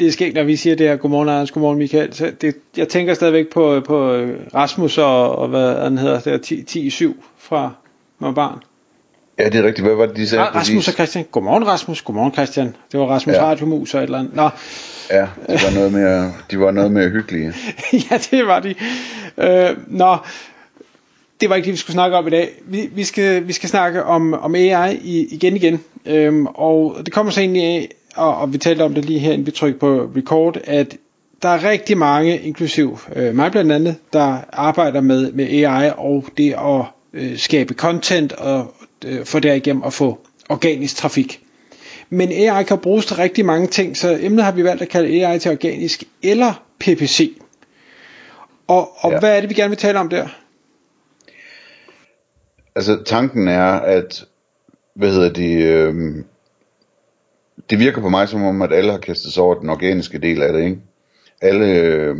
Det sker ikke, når vi siger det her, godmorgen Anders, godmorgen Michael. Så det, jeg tænker stadigvæk på Rasmus og hvad han hedder, der 10-7 fra når barn. Ja, det er rigtigt. Hvad var det, de sagde? Rasmus og Christian. Godmorgen Rasmus, godmorgen Christian. Det var Rasmus Radiomus og et eller andet. Nå. Ja, det var noget mere, de var noget mere hyggelige. Ja, det var de. Det var ikke det, vi skulle snakke om i dag. Vi skal snakke om AI igen. Og det kommer så egentlig af, og vi talte om det lige her, inden vi trykker på record, at der er rigtig mange, inklusiv mig blandt andet, der arbejder med AI og det at skabe content og for derigennem at få organisk trafik. Men AI kan bruges til rigtig mange ting, så emnet har vi valgt at kalde AI til organisk eller PPC. Og hvad er det, vi gerne vil tale om der? Altså tanken er, at det virker på mig som om, at alle har kastet sig over den organiske del af det, ikke? Alle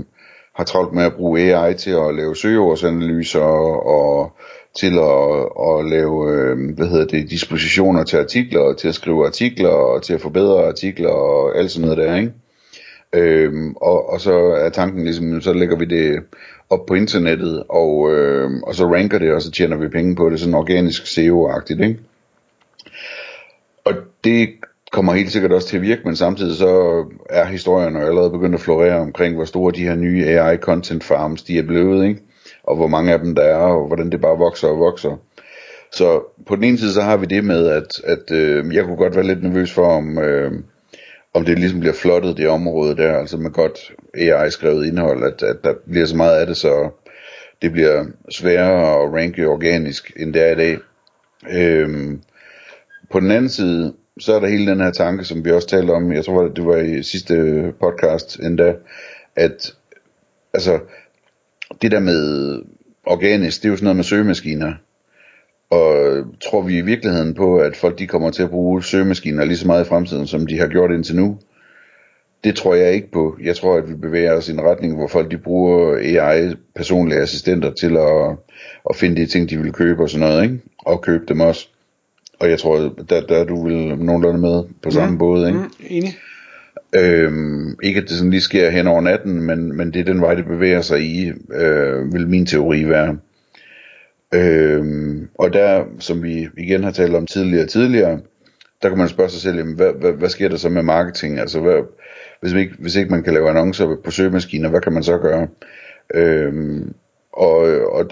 har travlt med at bruge AI til at lave søgeordsanalyser og til at lave dispositioner til artikler og til at skrive artikler og til at forbedre artikler og alt sådan noget der, ikke? Og så er tanken ligesom, så lægger vi det op på internettet og så ranker det, og så tjener vi penge på det, sådan organisk SEO-agtigt, ikke? Og det kommer helt sikkert også til at virke, men samtidig så er historierne allerede begyndt at florere omkring, hvor store de her nye AI-content farms de er blevet, ikke? Og hvor mange af dem der er, og hvordan det bare vokser og vokser. Så på den ene side så har vi det med, at jeg kunne godt være lidt nervøs for, om det ligesom bliver flottet, det område der, altså med godt AI-skrevet indhold, at der bliver så meget af det, så det bliver sværere at ranke organisk, end det er i dag. På den anden side, så er der hele den her tanke, som vi også talte om, jeg tror det var i sidste podcast endda, at altså det der med organisk, det er jo sådan noget med søgemaskiner, og tror vi i virkeligheden på, at folk de kommer til at bruge søgemaskiner lige så meget i fremtiden, som de har gjort indtil nu? Det tror jeg ikke på. Jeg tror, at vi bevæger os i en retning, hvor folk de bruger AI, personlige assistenter, til at finde de ting, de vil købe og sådan noget, ikke? Og købe dem også. Og jeg tror, der er du vel nogenlunde med på samme båd, ikke? Mm, enig. Ikke at det sådan lige sker hen over natten, men det er den vej, det bevæger sig i, vil min teori være. Og der, som vi igen har talt om tidligere, der kan man spørge sig selv, jamen, hvad sker der så med marketing? Altså, hvis ikke man kan lave annoncer på søgemaskiner, hvad kan man så gøre? Og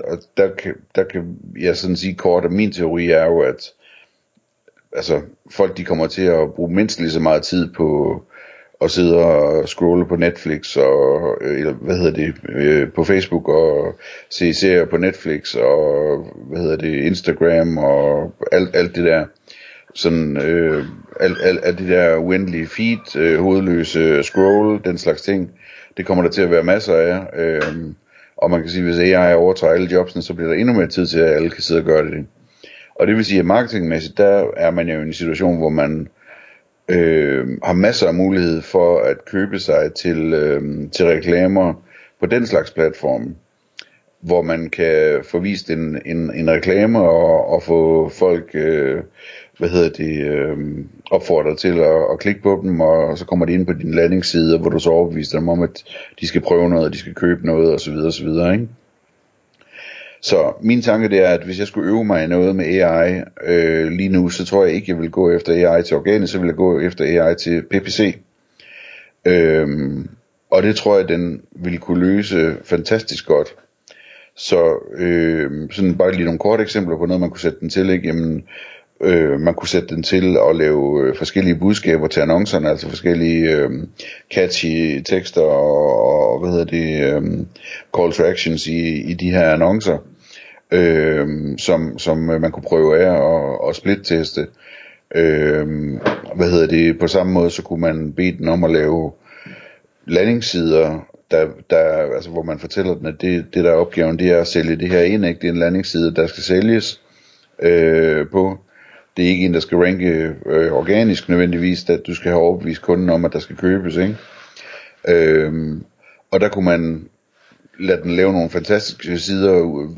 der kan jeg sådan sige kort, at min teori er jo, at altså folk de kommer til at bruge mindst lige så meget tid på at sidde og scrolle på Netflix og på Facebook og se serier på Netflix og Instagram og alt det der sådan alt det der uendelige feed, hovedløse scroll, den slags ting, det kommer der til at være masser af, og man kan sige, hvis AI overtager alle jobsene, så bliver der endnu mere tid til, at alle kan sidde og gøre det. Og det vil sige, at marketingmæssigt, der er man jo i en situation, hvor man har masser af mulighed for at købe sig til reklamer på den slags platform, hvor man kan få vist en reklame og få folk opfordret til at klikke på dem, og så kommer de ind på din landingsside, hvor du så overbeviser dem om, at de skal prøve noget, de skal købe noget osv., ikke? Så min tanke det er, at hvis jeg skulle øve mig i noget med AI lige nu, så tror jeg ikke, jeg vil gå efter AI til organisk, så vil jeg gå efter AI til PPC. Og det tror jeg, den ville kunne løse fantastisk godt. Så sådan bare lige nogle korte eksempler på noget, man kunne sætte den til, ikke? Jamen, man kunne sætte den til at lave forskellige budskaber til annoncerne, altså forskellige catchy tekster og call to actions i de her annoncer, som man kunne prøve af og splitteste. På samme måde så kunne man bede den om at lave landingssider altså hvor man fortæller dem, at det der er opgaven, det er at sælge det her ind, ikke? Det er en landingsside, der skal sælges på. Det er ikke en, der skal ranke organisk nødvendigvis, at du skal have overbevist kunden om, at der skal købes, ikke? Og der kunne man lade den lave nogle fantastiske sider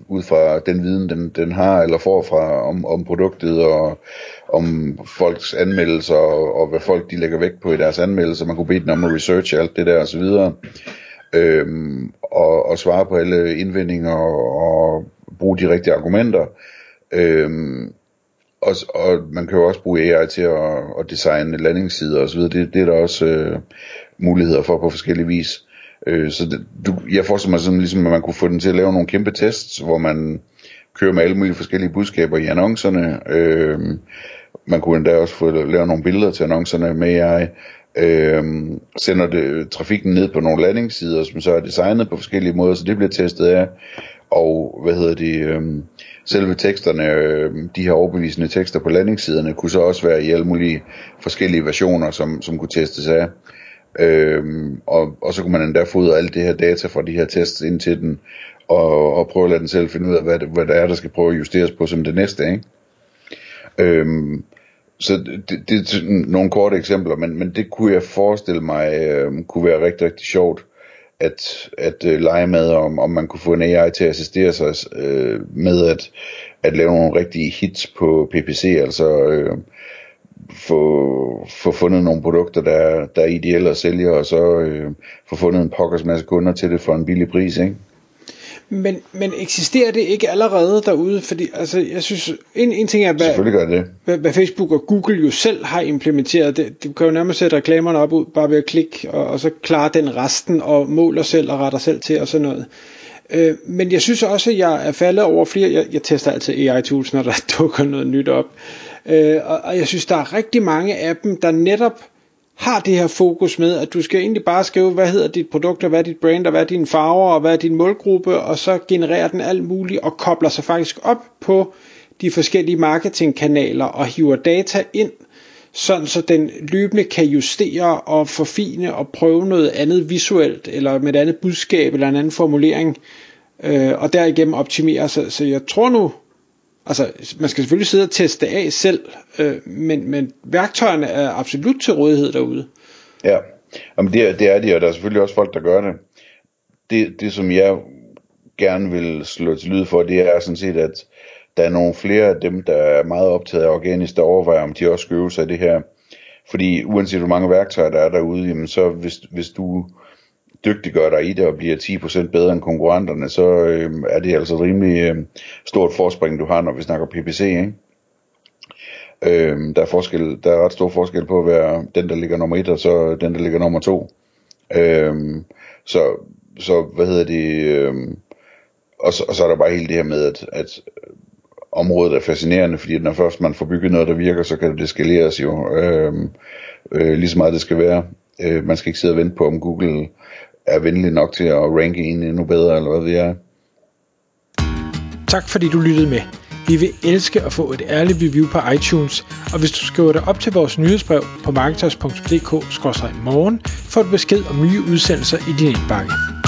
ud fra den viden, den har eller får fra om produktet og om folks anmeldelser og hvad folk de lægger vægt på i deres anmeldelser. Man kunne bede dem om at researche alt det der og så videre, og svare på alle indvendinger og bruge de rigtige argumenter. Og man kan jo også bruge AI til at designe landingssider og så videre. Det er der også muligheder for på forskellige vis. Jeg forestiller mig sådan, ligesom, at man kunne få den til at lave nogle kæmpe tests, hvor man kører med alle mulige forskellige budskaber i annoncerne. Man kunne endda også få lavet nogle billeder til annoncerne med AI. Sender det trafikken ned på nogle landingssider, som så er designet på forskellige måder, så det bliver testet af. Og selve teksterne, de her overbevisende tekster på landingssiderne, kunne så også være i alle mulige forskellige versioner, som kunne testes af. Og så kunne man endda fodre alt det her data fra de her tests ind til den, og prøve at lade den selv finde ud af, hvad der er, der skal prøve at justeres på som det næste, ikke? Så det er nogle korte eksempler, men det kunne jeg forestille mig kunne være rigtig, rigtig sjovt at lege med, om man kunne få en AI til at assistere sig med at lave nogle rigtige hits på PPC, altså få fundet nogle produkter, der er ideelle at sælge, og så få fundet en pokkers masse kunder til det for en billig pris, ikke? Men eksisterer det ikke allerede derude? Fordi altså, jeg synes, en ting er, hvad Facebook og Google jo selv har implementeret. Du kan jo nærmest sætte reklamerne op ud, bare ved at klikke, og så klare den resten, og måler selv, og retter selv til, og sådan noget. Men jeg synes også, at jeg er faldet over flere. Jeg tester altid AI-tools, når der dukker noget nyt op. Og jeg synes, der er rigtig mange af dem, der netop har det her fokus med, at du skal egentlig bare skrive, hvad hedder dit produkt, og hvad er dit brand, og hvad er dine farver, og hvad er din målgruppe, og så genererer den alt muligt, og kobler sig faktisk op på de forskellige marketingkanaler, og hiver data ind, sådan så den løbende kan justere, og forfine, og prøve noget andet visuelt, eller med et andet budskab, eller en anden formulering, og derigennem optimere sig. Så jeg tror nu, altså, man skal selvfølgelig sidde og teste af selv, men værktøjerne er absolut til rådighed derude. Ja, jamen det er de, og der er selvfølgelig også folk, der gør det. Det som jeg gerne vil slå til lyd for, det er sådan set, at der er nogle flere af dem, der er meget optaget af organisk, der overvejer, om de også skal øve sig af det her. Fordi uanset hvor mange værktøjer, der er derude, jamen så hvis du dygtiggør dig i det og bliver 10% bedre end konkurrenterne, så er det altså et rimelig stort forspring, du har, når vi snakker PPC, ikke? Der er ret stor forskel på at være den, der ligger nummer 1, og så den, der ligger nummer 2. Så hvad hedder det? Og så er der bare hele det her med, at området er fascinerende, fordi når først man får bygget noget, der virker, så kan det skaleres jo lige så meget det skal være. Man skal ikke sidde og vente på, om Google er venlig nok til at ranke en endnu bedre, eller hvad det er. Tak fordi du lyttede med. Vi vil elske at få et ærligt review på iTunes, og hvis du skriver dig op til vores nyhedsbrev på marketers.dk/morgen, får du besked om nye udsendelser i din indbakke.